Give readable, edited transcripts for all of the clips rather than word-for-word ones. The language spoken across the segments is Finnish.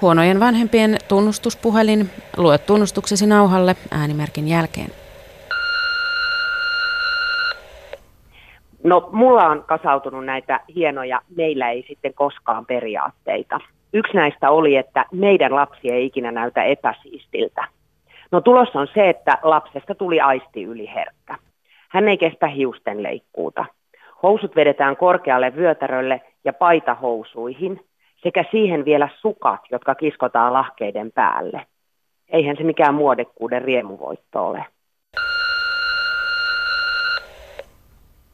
Huonojen vanhempien tunnustuspuhelin. Lue tunnustuksesi nauhalle äänimerkin jälkeen. No, mulla on kasautunut näitä hienoja meillä ei sitten koskaan periaatteita. Yksi näistä oli, että meidän lapsi ei ikinä näytä epäsiistiltä. No, tulos on se, että lapsesta tuli aisti yliherkkä. Hän ei kestä hiusten leikkuuta. Housut vedetään korkealle vyötärölle ja paita housuihin sekä siihen vielä sukat, jotka kiskotaan lahkeiden päälle. Eihän se mikään muodekkuuden riemuvoitto ole.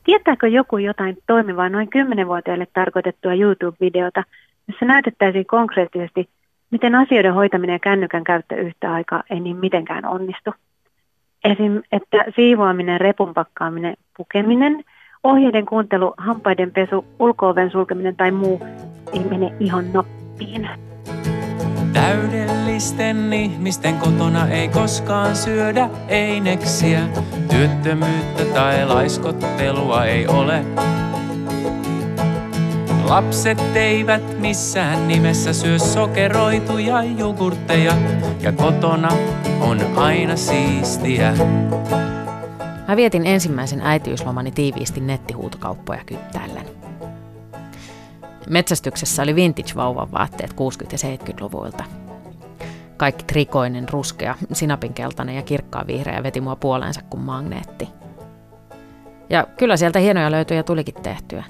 Tietääkö joku jotain toimivaa noin 10-vuotiaille tarkoitettua YouTube-videota, jossa näytettäisiin konkreettisesti, miten asioiden hoitaminen ja kännykän käyttö yhtä aikaa ei niin mitenkään onnistu? Esim. Että siivoaminen, repun pakkaaminen, pukeminen, ohjeiden kuuntelu, hampaiden pesu, ulko-oven sulkeminen tai muu ei mene ihan nappiin. Täydellisten ihmisten kotona ei koskaan syödä eineksiä. Työttömyyttä tai laiskottelua ei ole. Lapset eivät missään nimessä syö sokeroituja jogurtteja. Ja kotona on aina siistiä. Mä vietin ensimmäisen äitiyslomani tiiviisti nettihuutokauppoja kyttäillen. Metsästyksessä oli vintage-vauvan vaatteet 60- ja 70-luvuilta. Kaikki trikoinen, ruskea, sinapinkeltainen ja kirkkaanvihreä veti mua puoleensa kuin magneetti. Ja kyllä sieltä hienoja löytöjä tulikin tehtyä.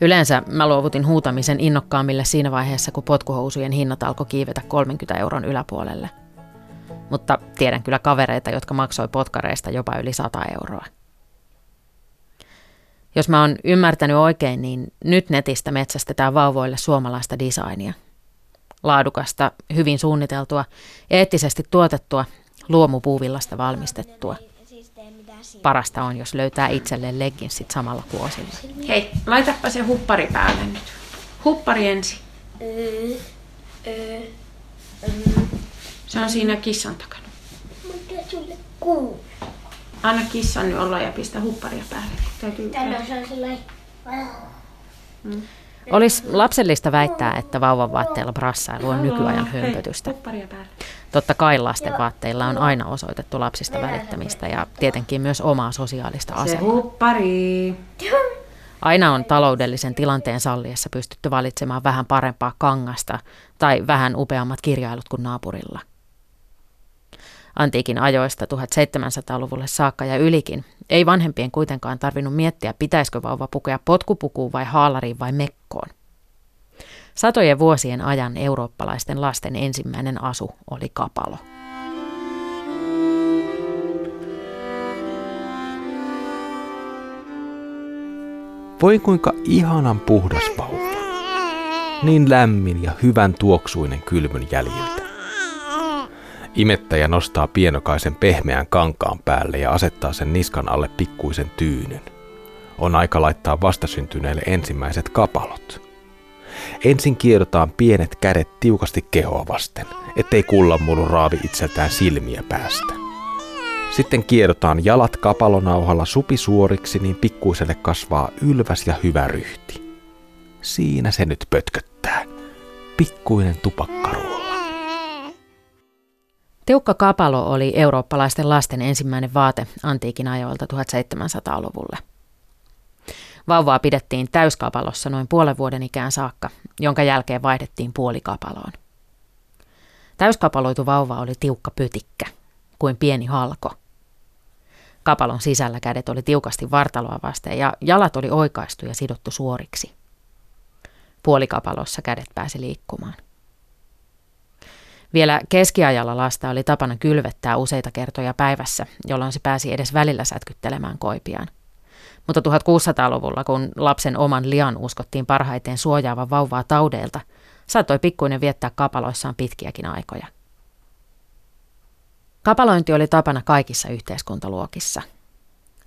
Yleensä mä luovutin huutamisen innokkaammille siinä vaiheessa, kun potkuhousujen hinnat alkoi kiivetä 30 € yläpuolelle. Mutta tiedän kyllä kavereita, jotka maksoi potkareista jopa yli 100 €. Jos mä oon ymmärtänyt oikein, niin nyt netistä metsästetään vauvoille suomalaista designia. Laadukasta, hyvin suunniteltua ja eettisesti tuotettua, luomupuuvillasta valmistettua. Parasta on, jos löytää itselleen leggingsit samalla kuosilla. Hei, laitapa se huppari päälle nyt. Huppari ensin. Se on siinä kissan takana. Mutta sulle kuuluu. Anna kissan nyt olla ja pistä hupparia päälle. Olisi lapsellista väittää, että vauvan vaatteilla brassailu on nykyajan hömpötystä. Totta kai lasten vaatteilla on aina osoitettu lapsista välittämistä ja tietenkin myös omaa sosiaalista asemaa. Aina on taloudellisen tilanteen salliessa pystytty valitsemaan vähän parempaa kangasta tai vähän upeammat kirjailut kuin naapurilla. Antiikin ajoista 1700-luvulle saakka ja ylikin ei vanhempien kuitenkaan tarvinnut miettiä, pitäisikö vauva pukea potkupukuun vai haalariin vai mekkoon. Satojen vuosien ajan eurooppalaisten lasten ensimmäinen asu oli kapalo. Voi kuinka ihanan puhdas vauva. Niin lämmin ja hyvän tuoksuinen kylmyn jäljiltä. Imettäjä nostaa pienokaisen pehmeän kankaan päälle ja asettaa sen niskan alle pikkuisen tyynyn. On aika laittaa vastasyntyneelle ensimmäiset kapalot. Ensin kiedotaan pienet kädet tiukasti kehoa vasten, ettei kullanmuru raavi itseltään silmiä päästä. Sitten kiedotaan jalat kapalonauhalla supisuoriksi, niin pikkuiselle kasvaa ylväs ja hyvä ryhti. Siinä se nyt pötköttää. Pikkuinen tupakkarulla. Tiukka kapalo oli eurooppalaisten lasten ensimmäinen vaate antiikin ajoilta 1700-luvulle. Vauvaa pidettiin täyskapalossa noin puolen vuoden ikään saakka, jonka jälkeen vaihdettiin puolikapaloon. Täyskapaloitu vauva oli tiukka pytikkä, kuin pieni halko. Kapalon sisällä kädet oli tiukasti vartaloa vasten ja jalat oli oikaistu ja sidottu suoriksi. Puolikapalossa kädet pääsi liikkumaan. Vielä keskiajalla lasta oli tapana kylvettää useita kertoja päivässä, jolloin se pääsi edes välillä sätkyttelemään koipiaan. Mutta 1600-luvulla, kun lapsen oman lian uskottiin parhaiten suojaavan vauvaa taudeilta, saattoi pikkuinen viettää kapaloissaan pitkiäkin aikoja. Kapalointi oli tapana kaikissa yhteiskuntaluokissa.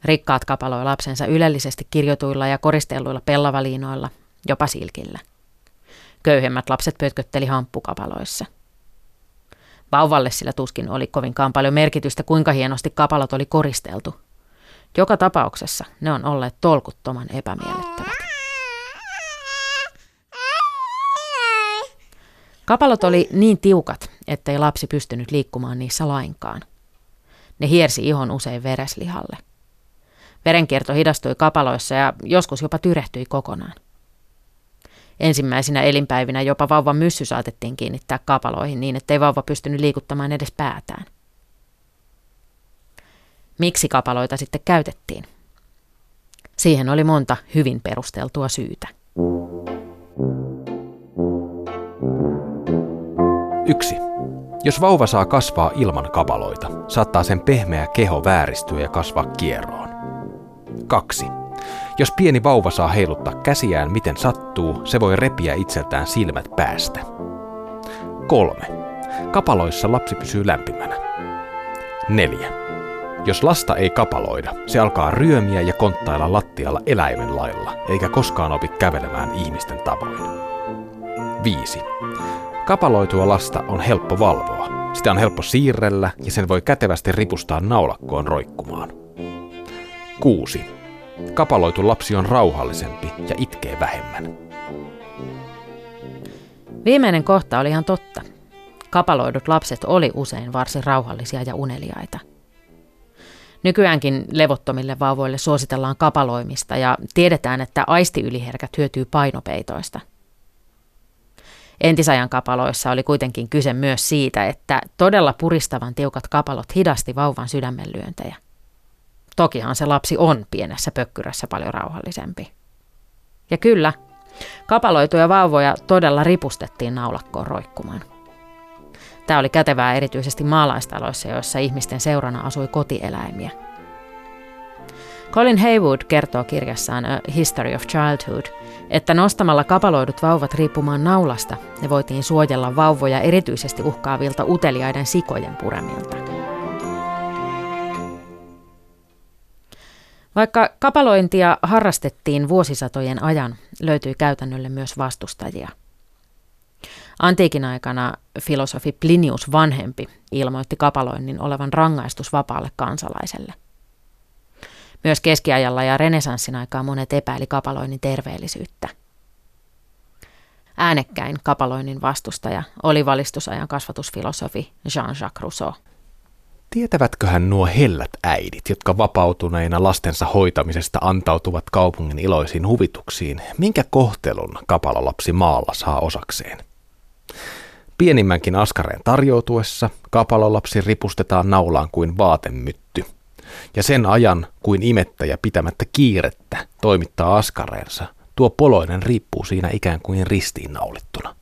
Rikkaat kapaloi lapsensa ylellisesti kirjoituilla ja koristelluilla pellavaliinoilla, jopa silkillä. Köyhemmät lapset pötkötteli hamppukapaloissa. Vauvalle sillä tuskin oli kovinkaan paljon merkitystä, kuinka hienosti kapalot oli koristeltu. Joka tapauksessa ne on olleet tolkuttoman epämiellyttävät. Kapalot oli niin tiukat, ettei lapsi pystynyt liikkumaan niissä lainkaan. Ne hiersi ihon usein vereslihalle. Verenkierto hidastui kapaloissa ja joskus jopa tyrehtyi kokonaan. Ensimmäisinä elinpäivinä jopa vauvan myssy saatettiin kiinnittää kapaloihin niin, ettei vauva pystynyt liikuttamaan edes päätään. Miksi kapaloita sitten käytettiin? Siihen oli monta hyvin perusteltua syytä. 1. Jos vauva saa kasvaa ilman kapaloita, saattaa sen pehmeä keho vääristyä ja kasvaa kieroon. 2. Jos pieni vauva saa heiluttaa käsiään miten sattuu, se voi repiä itseltään silmät päästä. 3. Kapaloissa lapsi pysyy lämpimänä. 4. Jos lasta ei kapaloida, se alkaa ryömiä ja konttailla lattialla eläimen lailla, eikä koskaan opi kävelemään ihmisten tavoin. 5. Kapaloitua lasta on helppo valvoa. Sitä on helppo siirrellä ja sen voi kätevästi ripustaa naulakkoon roikkumaan. 6. Kapaloitu lapsi on rauhallisempi ja itkee vähemmän. Viimeinen kohta oli ihan totta. Kapaloidut lapset oli usein varsin rauhallisia ja uneliaita. Nykyäänkin levottomille vauvoille suositellaan kapaloimista ja tiedetään, että aistiyliherkät hyötyy painopeitoista. Entisajan kapaloissa oli kuitenkin kyse myös siitä, että todella puristavan tiukat kapalot hidasti vauvan sydämenlyöntejä. Tokihan se lapsi on pienessä pökkyrässä paljon rauhallisempi. Ja kyllä, kapaloituja vauvoja todella ripustettiin naulakkoon roikkumaan. Tämä oli kätevää erityisesti maalaistaloissa, joissa ihmisten seurana asui kotieläimiä. Colin Haywood kertoo kirjassaan A History of Childhood, että nostamalla kapaloidut vauvat riippumaan naulasta ne voitiin suojella vauvoja erityisesti uhkaavilta uteliaiden sikojen puremilta. Vaikka kapalointia harrastettiin vuosisatojen ajan, löytyi käytännölle myös vastustajia. Antiikin aikana filosofi Plinius vanhempi ilmoitti kapaloinnin olevan rangaistus vapaalle kansalaiselle. Myös keskiajalla ja renesanssin aikaa monet epäili kapaloinnin terveellisyyttä. Äänekkäin kapaloinnin vastustaja oli valistusajan kasvatusfilosofi Jean-Jacques Rousseau. Tietävätköhän nuo hellät äidit, jotka vapautuneina lastensa hoitamisesta antautuvat kaupungin iloisiin huvituksiin, minkä kohtelun kapalalapsi maalla saa osakseen? Pienimmänkin askareen tarjoutuessa kapalalapsi ripustetaan naulaan kuin vaatemytty, ja sen ajan kuin imettäjä pitämättä kiirettä toimittaa askareensa, tuo poloinen riippuu siinä ikään kuin ristiinnaulittuna.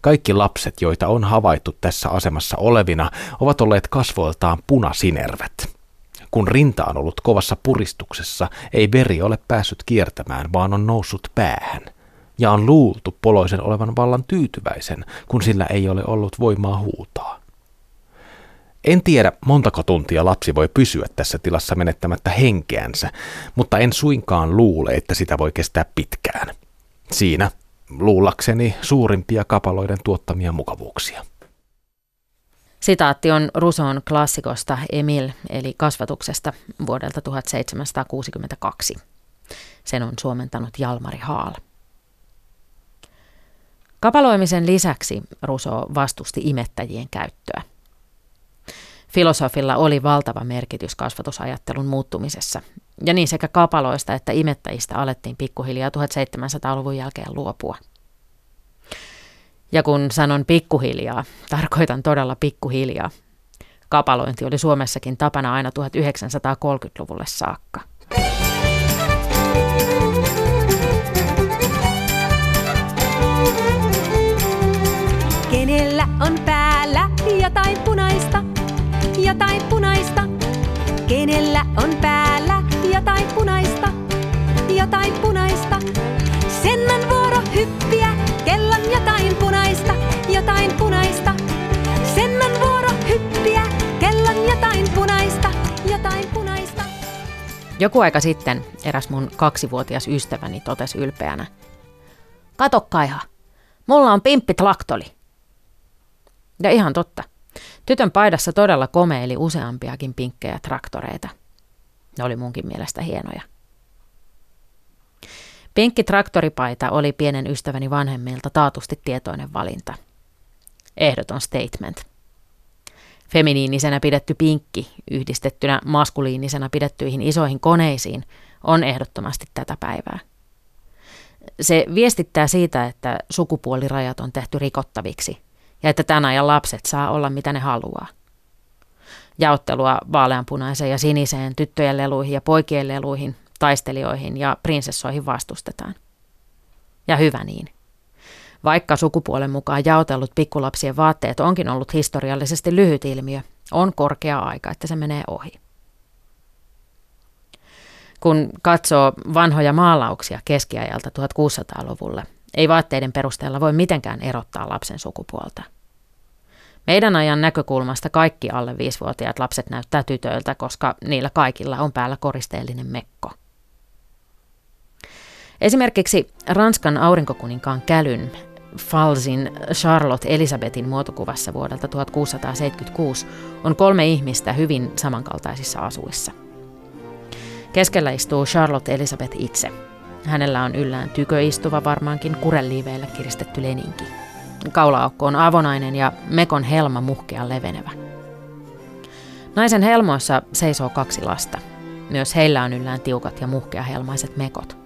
Kaikki lapset, joita on havaittu tässä asemassa olevina, ovat olleet kasvoiltaan punasinervät. Kun rinta on ollut kovassa puristuksessa, ei veri ole päässyt kiertämään, vaan on noussut päähän. Ja on luultu poloisen olevan vallan tyytyväisen, kun sillä ei ole ollut voimaa huutaa. En tiedä, montako tuntia lapsi voi pysyä tässä tilassa menettämättä henkeänsä, mutta en suinkaan luule, että sitä voi kestää pitkään. Siinä luullakseni suurimpia kapaloiden tuottamia mukavuuksia. Sitaatti on Rousseaun klassikosta Emile, eli kasvatuksesta vuodelta 1762. Sen on suomentanut Jalmari Haal. Kapaloimisen lisäksi Rousseau vastusti imettäjien käyttöä. Filosofilla oli valtava merkitys kasvatusajattelun muuttumisessa, ja niin sekä kapaloista että imettäjistä alettiin pikkuhiljaa 1700-luvun jälkeen luopua. Ja kun sanon pikkuhiljaa, tarkoitan todella pikkuhiljaa. Kapalointi oli Suomessakin tapana aina 1930-luvulle saakka. Kenellä on päällä jotain punaista? Jotain punaista. Kenellä on päällä jotain punaista? Jotain punaista. Sen on vuoro hyppiä, kellon jotain punaista. Jotain punaista. Sen on vuoro hyppiä, kellon jotain punaista. Jotain punaista. Joku aika sitten eräs mun 2-vuotias ystäväni totesi ylpeänä. Kato Kaiha, mulla on pimppitlaktori. Ja ihan totta. Tytön paidassa todella komeili useampiakin pinkkejä traktoreita. Ne oli munkin mielestä hienoja. Penkkitraktoripaita oli pienen ystäväni vanhemmilta taatusti tietoinen valinta. Ehdoton statement. Feminiinisenä pidetty pinkki yhdistettynä maskuliinisena pidettyihin isoihin koneisiin on ehdottomasti tätä päivää. Se viestittää siitä, että sukupuolirajat on tehty rikottaviksi ja että tämän ajan lapset saa olla mitä ne haluaa. Jaottelua vaaleanpunaiseen ja siniseen, tyttöjen leluihin ja poikien leluihin, taistelijoihin ja prinsessoihin vastustetaan. Ja hyvä niin. Vaikka sukupuolen mukaan jaotellut pikkulapsien vaatteet onkin ollut historiallisesti lyhyt ilmiö, on korkea aika, että se menee ohi. Kun katsoo vanhoja maalauksia keskiajalta 1600-luvulle, ei vaatteiden perusteella voi mitenkään erottaa lapsen sukupuolta. Meidän ajan näkökulmasta kaikki alle 5-vuotiaat lapset näyttää tytöiltä, koska niillä kaikilla on päällä koristeellinen mekko. Esimerkiksi Ranskan aurinkokuninkaan Kälyn Falsin Charlotte Elisabetin muotokuvassa vuodelta 1676 on 3 ihmistä hyvin samankaltaisissa asuissa. Keskellä istuu Charlotte Elisabeth itse. Hänellä on yllään tyköistuva, varmaankin kureliiveillä kiristetty leninki. Kaulaukko on avonainen ja mekon helma muhkea levenevä. Naisen helmoissa seisoo 2 lasta. Myös heillä on yllään tiukat ja muhkeahelmaiset mekot.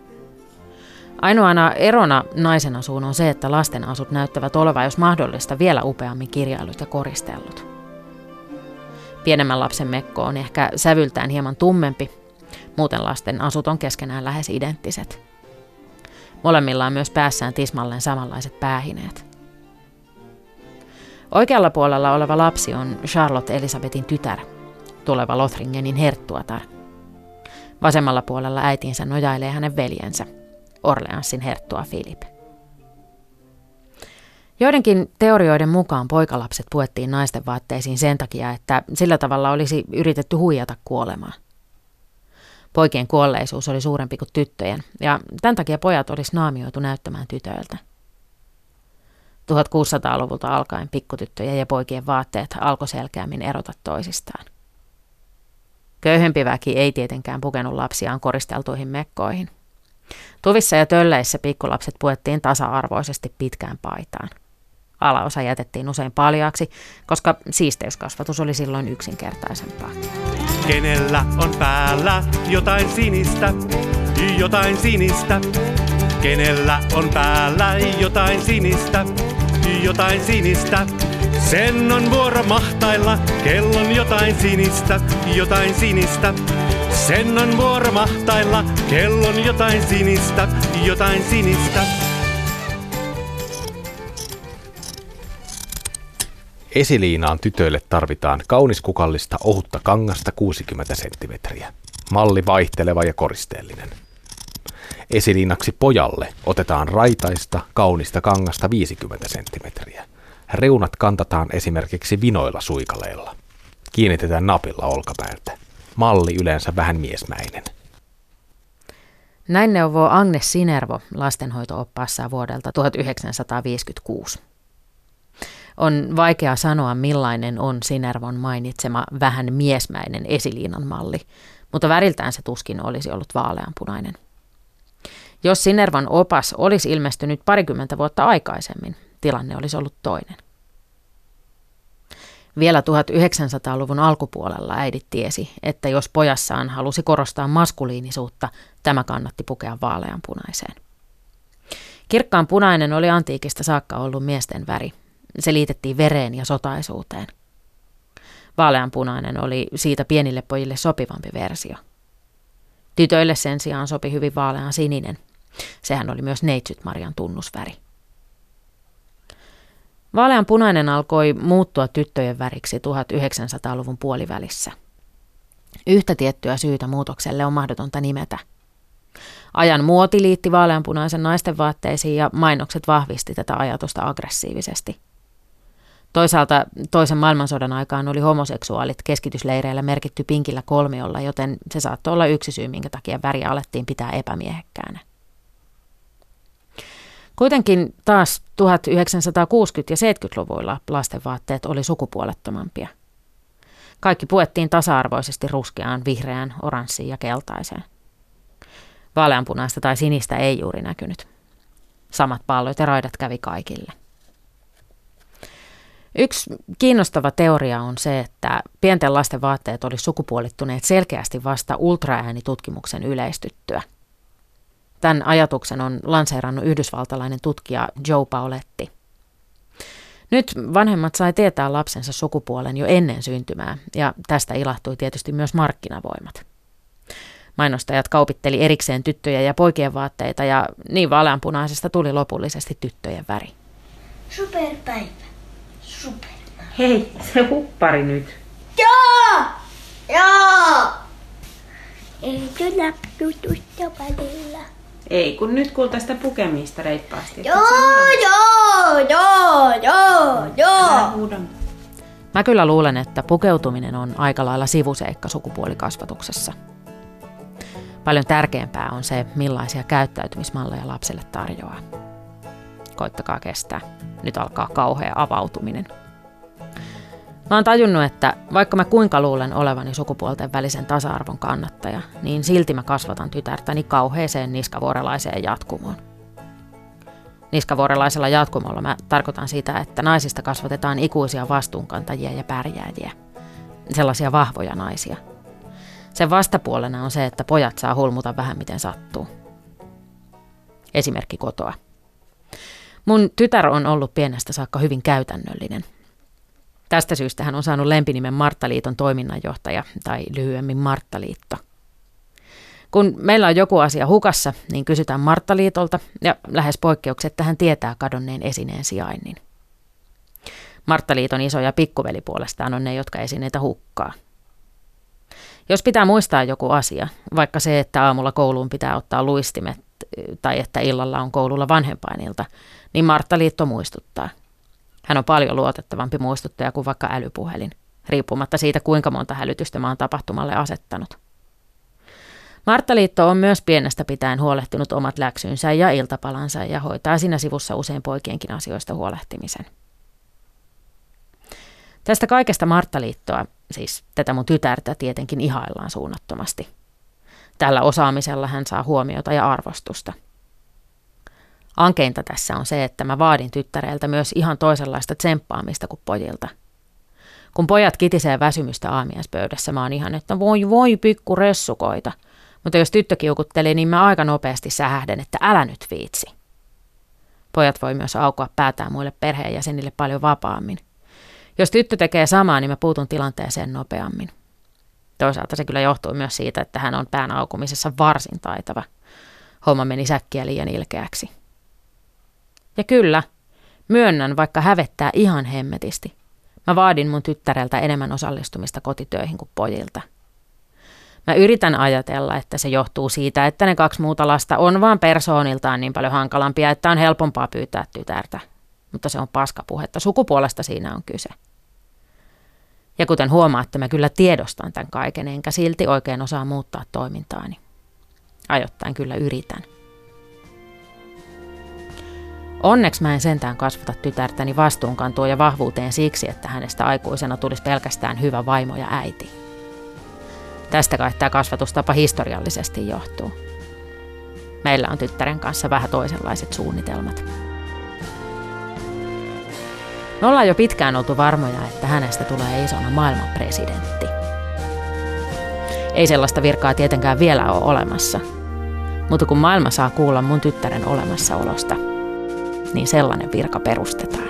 Ainoana erona naisen asuun on se, että lasten asut näyttävät olevan, jos mahdollista, vielä upeammin kirjailut ja koristellut. Pienemmän lapsen mekko on ehkä sävyltään hieman tummempi, muuten lasten asut on keskenään lähes identtiset. Molemmilla on myös päässään tismalleen samanlaiset päähineet. Oikealla puolella oleva lapsi on Charlotte Elisabetin tytär, tuleva Lothringenin herttuatar. Vasemmalla puolella äitinsä nojailee hänen veljensä, Orleansin herttua Filip. Joidenkin teorioiden mukaan poikalapset puettiin naisten vaatteisiin sen takia, että sillä tavalla olisi yritetty huijata kuolemaa. Poikien kuolleisuus oli suurempi kuin tyttöjen, ja tämän takia pojat olisi naamioitu näyttämään tytöiltä. 1600-luvulta alkaen pikkutyttöjen ja poikien vaatteet alkoi selkeämmin erota toisistaan. Köyhempi väki ei tietenkään pukenut lapsiaan koristeltuihin mekkoihin. Tuvissa ja tölleissä pikkulapset puettiin tasa-arvoisesti pitkään paitaan. Alaosa jätettiin usein paljaaksi, koska siisteyskasvatus oli silloin yksinkertaisempaa. Kenellä on päällä jotain sinistä, jotain sinistä? Kenellä on päällä jotain sinistä, jotain sinistä? Sen on vuoro mahtailla, kellon jotain sinistä, jotain sinistä. Sen on vuoro mahtailla, kellon jotain sinistä, jotain sinistä. Esiliinaan tytöille tarvitaan kauniskukallista ohutta kangasta 60 senttimetriä. Malli vaihteleva ja koristeellinen. Esiliinaksi pojalle otetaan raitaista, kaunista kangasta 50 senttimetriä. Reunat kantataan esimerkiksi vinoilla suikaleilla. Kiinnitetään napilla olkapäältä. Malli yleensä vähän miesmäinen. Näin neuvoo Agnes Sinervo lastenhoito-oppaassaan vuodelta 1956. On vaikea sanoa, millainen on Sinervon mainitsema vähän miesmäinen esiliinan malli, mutta väriltään se tuskin olisi ollut vaaleanpunainen. Jos Sinervon opas olisi ilmestynyt parikymmentä vuotta aikaisemmin, tilanne olisi ollut toinen. Vielä 1900-luvun alkupuolella äidit tiesi, että jos pojassaan halusi korostaa maskuliinisuutta, tämä kannatti pukea vaaleanpunaiseen. Kirkkaan punainen oli antiikista saakka ollut miesten väri. Se liitettiin vereen ja sotaisuuteen. Vaaleanpunainen oli siitä pienille pojille sopivampi versio. Tytöille sen sijaan sopi hyvin vaalean sininen. Sehän oli myös neitsytmarjan tunnusväri. Vaaleanpunainen alkoi muuttua tyttöjen väriksi 1900-luvun puolivälissä. Yhtä tiettyä syytä muutokselle on mahdotonta nimetä. Ajan muoti liitti vaaleanpunaisen naisten vaatteisiin ja mainokset vahvisti tätä ajatusta aggressiivisesti. Toisaalta toisen maailmansodan aikaan oli homoseksuaalit keskitysleireillä merkitty pinkillä kolmiolla, joten se saattoi olla yksi syy, minkä takia väriä alettiin pitää epämiehekkäänä. Kuitenkin taas 1960- ja 70-luvuilla lastenvaatteet oli sukupuolettomampia. Kaikki puettiin tasa-arvoisesti ruskeaan, vihreään, oranssiin ja keltaiseen. Vaaleanpunaista tai sinistä ei juuri näkynyt. Samat pallot ja raidat kävi kaikille. Yksi kiinnostava teoria on se, että pienten lasten vaatteet oli sukupuolittuneet selkeästi vasta ultraäänitutkimuksen yleistyttyä. Tämän ajatuksen on lanseerannut yhdysvaltalainen tutkija Joe Pauletti. Nyt vanhemmat sai tietää lapsensa sukupuolen jo ennen syntymää, ja tästä ilahtui tietysti myös markkinavoimat. Mainostajat kaupitteli erikseen tyttöjä ja poikien vaatteita, ja niin vaaleanpunaisesta tuli lopullisesti tyttöjen väri. Superpäivä. Super. Hei, se huppari nyt. Joo! Joo! Ei kyllä tutusta välillä. Ei, kun nyt kuulta sitä pukemista reippaasti. Joo! Mä kyllä luulen, että pukeutuminen on aika lailla sivuseikka sukupuolikasvatuksessa. Paljon tärkeämpää on se, millaisia käyttäytymismalleja lapselle tarjoaa. Koittakaa kestää. Nyt alkaa kauhea avautuminen. Mä oon tajunnut, että vaikka mä kuinka luulen olevani sukupuolten välisen tasa-arvon kannattaja, niin silti mä kasvatan tytärtäni kauheeseen niskavuorelaiseen jatkumoon. Niskavuorelaisella jatkumolla mä tarkoitan sitä, että naisista kasvatetaan ikuisia vastuunkantajia ja pärjääjiä. Sellaisia vahvoja naisia. Sen vastapuolena on se, että pojat saa hulmuta vähän miten sattuu. Esimerkki kotoa. Mun tytär on ollut pienestä saakka hyvin käytännöllinen. Tästä syystä hän on saanut lempinimen Marttaliiton toiminnanjohtaja, tai lyhyemmin Marttaliitto. Kun meillä on joku asia hukassa, niin kysytään Marttaliitolta, ja lähes poikkeuksetta hän tietää kadonneen esineen sijainnin. Marttaliiton iso ja pikkuveli puolestaan on ne, jotka esineitä hukkaa. Jos pitää muistaa joku asia, vaikka se, että aamulla kouluun pitää ottaa luistimet, tai että illalla on koululla vanhempainilta, niin Marttaliitto muistuttaa. Hän on paljon luotettavampi muistuttaja kuin vaikka älypuhelin, riippumatta siitä kuinka monta hälytystä mä oon tapahtumalle asettanut. Marttaliitto on myös pienestä pitäen huolehtinut omat läksynsä ja iltapalansa ja hoitaa siinä sivussa usein poikienkin asioista huolehtimisen. Tästä kaikesta Marttaliittoa, siis tätä mun tytärtä, tietenkin ihaillaan suunnattomasti. Tällä osaamisella hän saa huomiota ja arvostusta. Ankeinta tässä on se, että mä vaadin tyttäreltä myös ihan toisenlaista tsemppaamista kuin pojilta. Kun pojat kitisee väsymystä aamiaispöydässä, mä oon ihan, että voi pikku ressukoita. Mutta jos tyttö kiukuttelee, niin mä aika nopeasti sähähden, että älä nyt viitsi. Pojat voi myös aukoa päätään muille perheenjäsenille paljon vapaammin. Jos tyttö tekee samaa, niin mä puutun tilanteeseen nopeammin. Toisaalta se kyllä johtuu myös siitä, että hän on pään aukumisessa varsin taitava. Homma meni säkkiä liian ilkeäksi. Ja kyllä, myönnän, vaikka hävettää ihan hemmetisti. Mä vaadin mun tyttäreltä enemmän osallistumista kotitöihin kuin pojilta. Mä yritän ajatella, että se johtuu siitä, että ne kaksi muuta lasta on vaan persooniltaan niin paljon hankalampia, että on helpompaa pyytää tytärtä. Mutta se on paskapuhetta. Sukupuolesta siinä on kyse. Ja kuten huomaatte, mä kyllä tiedostan tämän kaiken, enkä silti oikein osaa muuttaa toimintaani. Ajoittain kyllä yritän. Onneksi mä en sentään kasvata tytärtäni vastuunkantoon ja vahvuuteen siksi, että hänestä aikuisena tulisi pelkästään hyvä vaimo ja äiti. Tästä kai tämä kasvatustapa historiallisesti johtuu. Meillä on tyttären kanssa vähän toisenlaiset suunnitelmat. Me ollaan jo pitkään oltu varmoja, että hänestä tulee isona maailman presidentti. Ei sellaista virkaa tietenkään vielä ole olemassa. Mutta kun maailma saa kuulla mun tyttären olemassaolosta, niin sellainen virka perustetaan.